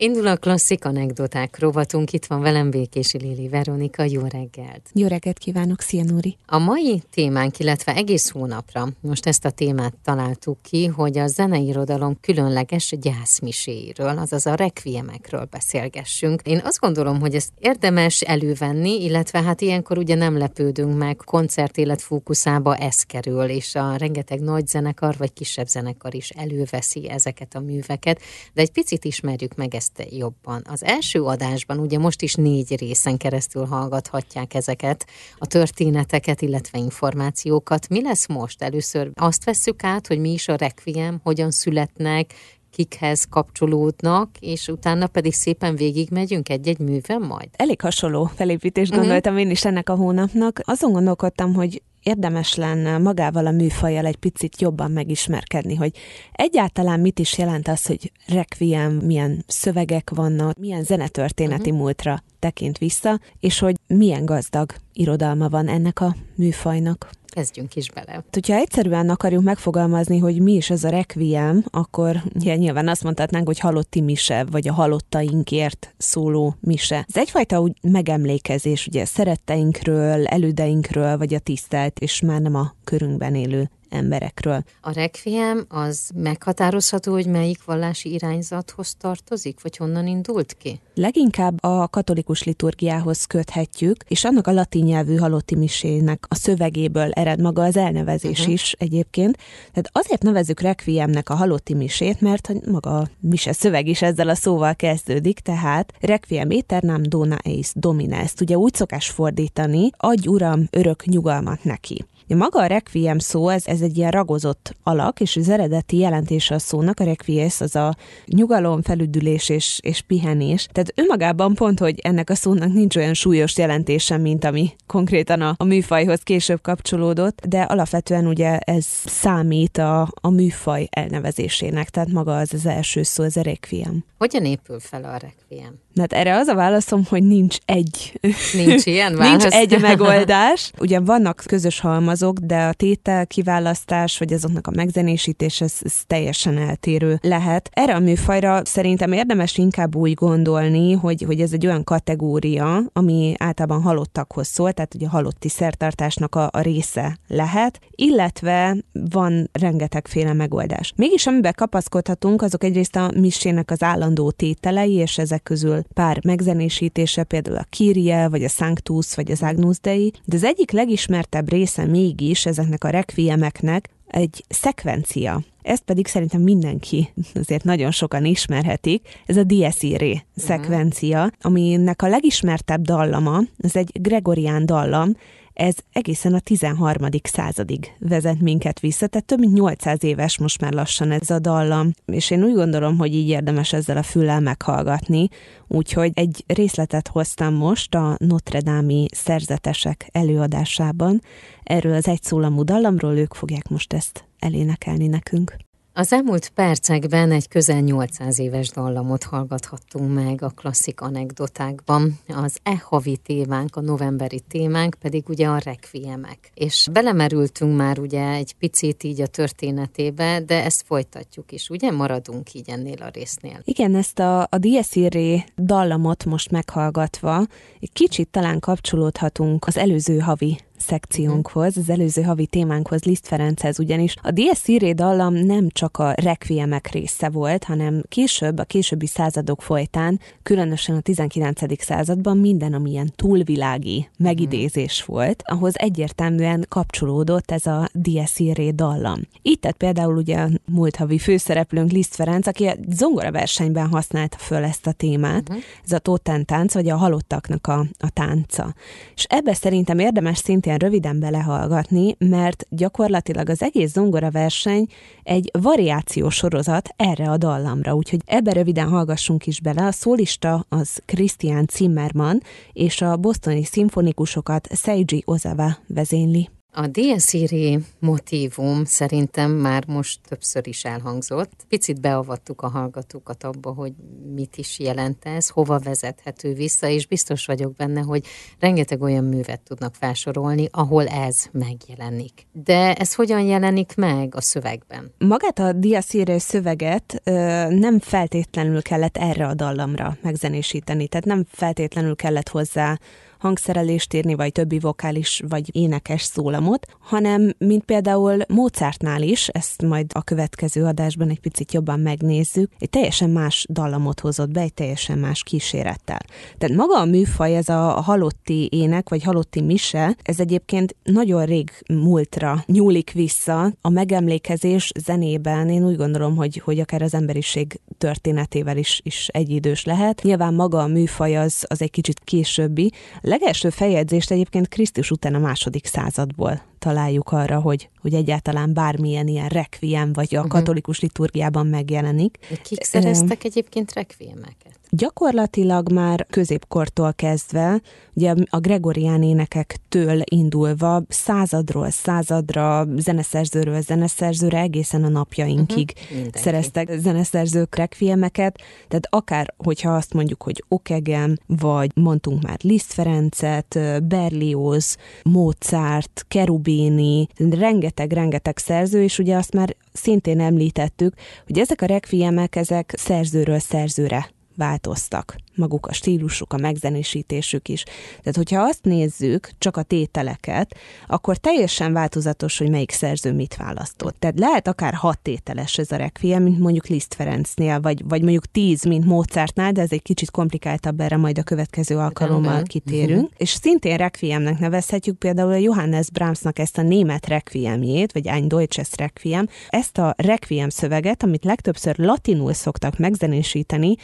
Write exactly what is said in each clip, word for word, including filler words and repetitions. Indul a klasszik anekdoták rovatunk, itt van velem Békéssy Lili Veronika, jó reggelt! Jó reggelt kívánok, szia Nóri! A mai témánk, illetve egész hónapra, most ezt a témát találtuk ki, hogy a zeneirodalom különleges gyászmiséiről, azaz a requiemekről beszélgessünk. Én azt gondolom, hogy ezt érdemes elővenni, illetve hát ilyenkor ugye nem lepődünk meg, koncertélet fókuszába ez kerül, és a rengeteg nagy zenekar vagy kisebb zenekar is előveszi ezeket a műveket, de egy picit ismerjük meg ezt jobban. Az első adásban ugye most is négy részen keresztül hallgathatják ezeket a történeteket, illetve információkat. Mi lesz most? Először azt vesszük át, hogy mi is a requiem, hogyan születnek, kikhez kapcsolódnak, és utána pedig szépen végigmegyünk egy-egy műven majd. Elég hasonló felépítést gondoltam uh-huh. én is ennek a hónapnak. Azon gondolkodtam, hogy érdemes lenne magával a műfajjal egy picit jobban megismerkedni, hogy egyáltalán mit is jelent az, hogy requiem, milyen szövegek vannak, milyen zenetörténeti uh-huh. múltra tekint vissza, és hogy milyen gazdag irodalma van ennek a műfajnak. Kezdjünk is bele. Hogyha egyszerűen akarjuk megfogalmazni, hogy mi is ez a requiem, akkor ja, nyilván azt mondhatnánk, hogy halotti mise, vagy a halottainkért szóló mise. Ez egyfajta úgy megemlékezés, ugye szeretteinkről, elődeinkről, vagy a tisztelt, és már nem a körünkben élő emberekről. A requiem az meghatározható, hogy melyik vallási irányzathoz tartozik, vagy honnan indult ki? Leginkább a katolikus liturgiához köthetjük, és annak a latin nyelvű halotti misének a szövegéből ered maga az elnevezés uh-huh. is egyébként. Tehát azért nevezzük requiemnek a halotti misét, mert maga a mise szöveg is ezzel a szóval kezdődik, tehát requiem aeternam dona eis domine. Ezt ugye úgy szokás fordítani, adj uram örök nyugalmat neki. Maga a requiem szó, ez, ez egy ilyen ragozott alak, és az eredeti jelentése a szónak, a requies, az a nyugalom, felüdülés és, és pihenés. Tehát önmagában pont, hogy ennek a szónak nincs olyan súlyos jelentése, mint ami konkrétan a, a műfajhoz később kapcsolódott, de alapvetően ugye ez számít a, a műfaj elnevezésének, tehát maga az az első szó, ez a requiem. Hogyan épül fel a requiem? Hát erre az a válaszom, hogy nincs egy. Nincs ilyen válasz. Nincs egy megoldás. Ugye vannak közös halmazok, de a tétel, kiválasztás, vagy azoknak a megzenésítés, ez, ez teljesen eltérő lehet. Erre a műfajra szerintem érdemes inkább úgy gondolni, hogy, hogy ez egy olyan kategória, ami általában halottakhoz szól, tehát ugye a halotti szertartásnak a, a része lehet, illetve van rengetegféle megoldás. Mégis amiben kapaszkodhatunk, azok egyrészt a misének az állandó tételei, és ezek közül pár megzenésítése, például a Kyrie, vagy a Sanctus, vagy az Agnus Dei, de az egyik legismertebb része mégis ezeknek a requiemeknek egy szekvencia. Ezt pedig szerintem mindenki, azért nagyon sokan ismerhetik, ez a Dies Irae szekvencia, aminek a legismertebb dallama, ez egy gregorián dallam, ez egészen a tizenharmadik századig vezet minket vissza, tehát több mint nyolcszáz éves most már lassan ez a dallam, és én úgy gondolom, hogy így érdemes ezzel a füllel meghallgatni, úgyhogy egy részletet hoztam most a Notre-Dame-i szerzetesek előadásában, erről az egyszólamú dallamról ők fogják most ezt elénekelni nekünk. Az elmúlt percekben egy közel nyolcszáz éves dallamot hallgathattunk meg a klasszik anekdotákban. Az e havi témánk, a novemberi témánk pedig ugye a requiemek. És belemerültünk már ugye egy picit így a történetébe, de ezt folytatjuk is, ugye? Maradunk így ennél a résznél. Igen, ezt a, a Dies Irae dallamot most meghallgatva egy kicsit talán kapcsolódhatunk az előző havi szekciónkhoz, az előző havi témánkhoz, Liszt Ferenchez, ugyanis a Dies Irae dallam nem csak a requiemek része volt, hanem később, a későbbi századok folytán, különösen a tizenkilencedik században minden, amilyen túlvilági megidézés volt, ahhoz egyértelműen kapcsolódott ez a Dies Irae dallam. Így tett például ugye a múlt havi főszereplőnk Liszt Ferenc, aki a zongoraversenyben használta föl ezt a témát, uh-huh. ez a tótántánc, vagy a halottaknak a, a tánca. És ebbe szerintem érdemes szintén röviden belehallgatni, mert gyakorlatilag az egész zongoraverseny egy variációs sorozat erre a dallamra, úgyhogy ebbe röviden hallgassunk is bele. A szólista az Christian Zimmermann, és a bostoni szimfonikusokat Seiji Ozawa vezényli. A Dies Irae motívum szerintem már most többször is elhangzott. Picit beavattuk a hallgatókat abba, hogy mit is jelent ez, hova vezethető vissza, és biztos vagyok benne, hogy rengeteg olyan művet tudnak felsorolni, ahol ez megjelenik. De ez hogyan jelenik meg a szövegben? Magát a Dies Irae szöveget ö, nem feltétlenül kellett erre a dallamra megzenésíteni, tehát nem feltétlenül kellett hozzá hangszerelést írni, vagy többi vokális, vagy énekes szólamot, hanem mint például Mozartnál is, ezt majd a következő adásban egy picit jobban megnézzük, egy teljesen más dallamot hozott be, egy teljesen más kísérettel. Tehát maga a műfaj, ez a halotti ének, vagy halotti mise, ez egyébként nagyon rég múltra nyúlik vissza. A megemlékezés zenében én úgy gondolom, hogy, hogy akár az emberiség történetével is, is egyidős lehet. Nyilván maga a műfaj az, az egy kicsit későbbi. Legelső feljegyzést egyébként Krisztus után a második századból találjuk arra, hogy, hogy egyáltalán bármilyen ilyen requiem, vagy a katolikus liturgiában megjelenik. Kik szereztek egyébként requiemeket? Gyakorlatilag már középkortól kezdve, ugye a gregorián énekektől indulva századról századra, zeneszerzőről zeneszerzőre egészen a napjainkig uh-huh. szereztek zeneszerzők requiemeket, tehát akár, hogyha azt mondjuk, hogy Okegem, vagy mondtunk már Liszt Ferencet, Berlioz, Mozart, Cherubini, rengeteg-rengeteg szerző, és ugye azt már szintén említettük, hogy ezek a requiemek, ezek szerzőről szerzőre változtak, maguk a stílusuk, a megzenésítésük is. Tehát, hogyha azt nézzük, csak a tételeket, akkor teljesen változatos, hogy melyik szerző mit választott. Tehát lehet akár hat tételes ez a requiem, mint mondjuk Liszt Ferencnél, vagy, vagy mondjuk tíz, mint Mozartnál, de ez egy kicsit komplikáltabb, erre majd a következő alkalommal kitérünk. Uh-huh. És szintén requiemnek nevezhetjük például a Johannes Brahmsnak ezt a német requiemjét, vagy Ein Deutsches Requiem. Ezt a requiem szöveget, amit legtöbbször latinul szoktak megzenésíteni,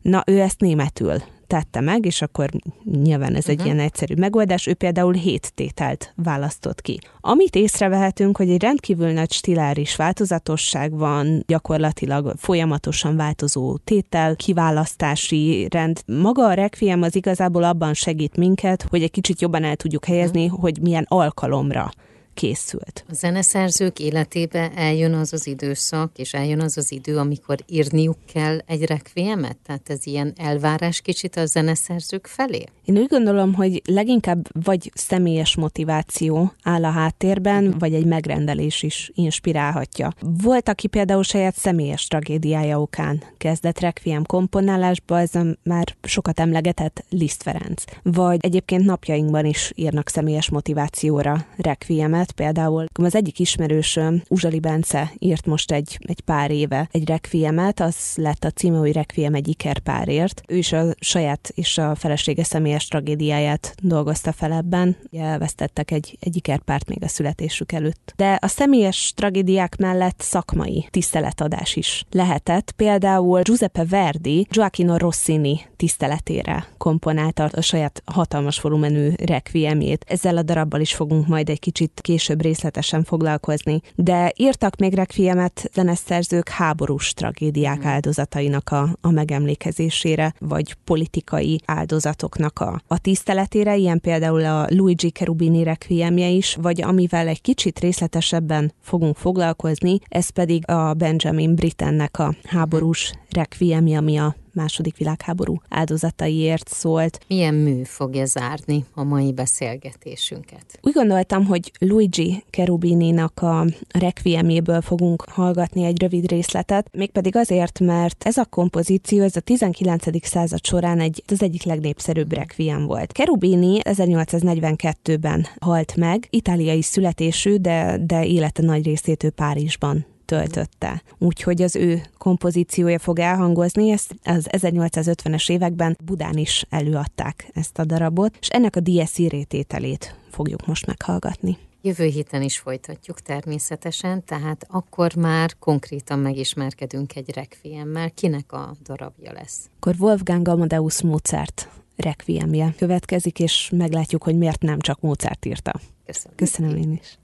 na, ő ezt németül tette meg, és akkor nyilván ez egy uh-huh. ilyen egyszerű megoldás. Ő például hét tételt választott ki. Amit észrevehetünk, hogy egy rendkívül nagy stiláris változatosság van, gyakorlatilag folyamatosan változó tétel, kiválasztási rend. Maga a requiem az igazából abban segít minket, hogy egy kicsit jobban el tudjuk helyezni, uh-huh. hogy milyen alkalomra készült. A zeneszerzők életébe eljön az az időszak, és eljön az az idő, amikor írniuk kell egy requiemet? Tehát ez ilyen elvárás kicsit a zeneszerzők felé? Én úgy gondolom, hogy leginkább vagy személyes motiváció áll a háttérben, uh-huh. vagy egy megrendelés is inspirálhatja. Volt, aki például saját személyes tragédiája okán kezdett requiem komponálásba, ez már sokat emlegetett Liszt Ferenc. Vagy egyébként napjainkban is írnak személyes motivációra requiemet, például az egyik ismerősöm, Uzsali Bence írt most egy, egy pár éve egy requiemet, az lett a címe, hogy Requiem egy ikerpárért. Ő is a saját és a felesége személyes tragédiáját dolgozta fel ebben. Elvesztettek egy, egy ikerpárt még a születésük előtt. De a személyes tragédiák mellett szakmai tiszteletadás is lehetett. Például Giuseppe Verdi Gioacchino Rossini tiszteletére komponálta a saját hatalmas volumenű requiemjét. Ezzel a darabbal is fogunk majd egy kicsit később részletesen foglalkozni, de írtak még requiemet zeneszerzők háborús tragédiák áldozatainak a, a megemlékezésére, vagy politikai áldozatoknak a, a tiszteletére, ilyen például a Luigi Cherubini requiemje is, vagy amivel egy kicsit részletesebben fogunk foglalkozni, ez pedig a Benjamin Brittennek a háborús requiemje, ami a második világháború áldozataiért szólt. Milyen mű fogja zárni a mai beszélgetésünket? Úgy gondoltam, hogy Luigi Cherubininak a requiemjéből fogunk hallgatni egy rövid részletet, mégpedig azért, mert ez a kompozíció, ez a tizenkilencedik század során egy, az egyik legnépszerűbb requiem volt. Cherubini ezernyolcszáznegyvenkettőben halt meg, itáliai születésű, de, de élete nagy részét ő Párizsban töltötte. Úgyhogy az ő kompozíciója fog elhangozni, ezt az ezernyolcszázötvenes években Budán is előadták ezt a darabot, és ennek a Dies Irae tételét fogjuk most meghallgatni. Jövő héten is folytatjuk természetesen, tehát akkor már konkrétan megismerkedünk egy requiemmel. Kinek a darabja lesz? Akkor Wolfgang Amadeus Mozart requiemje következik, és meglátjuk, hogy miért nem csak Mozart írta. Köszönöm. Köszönöm én is.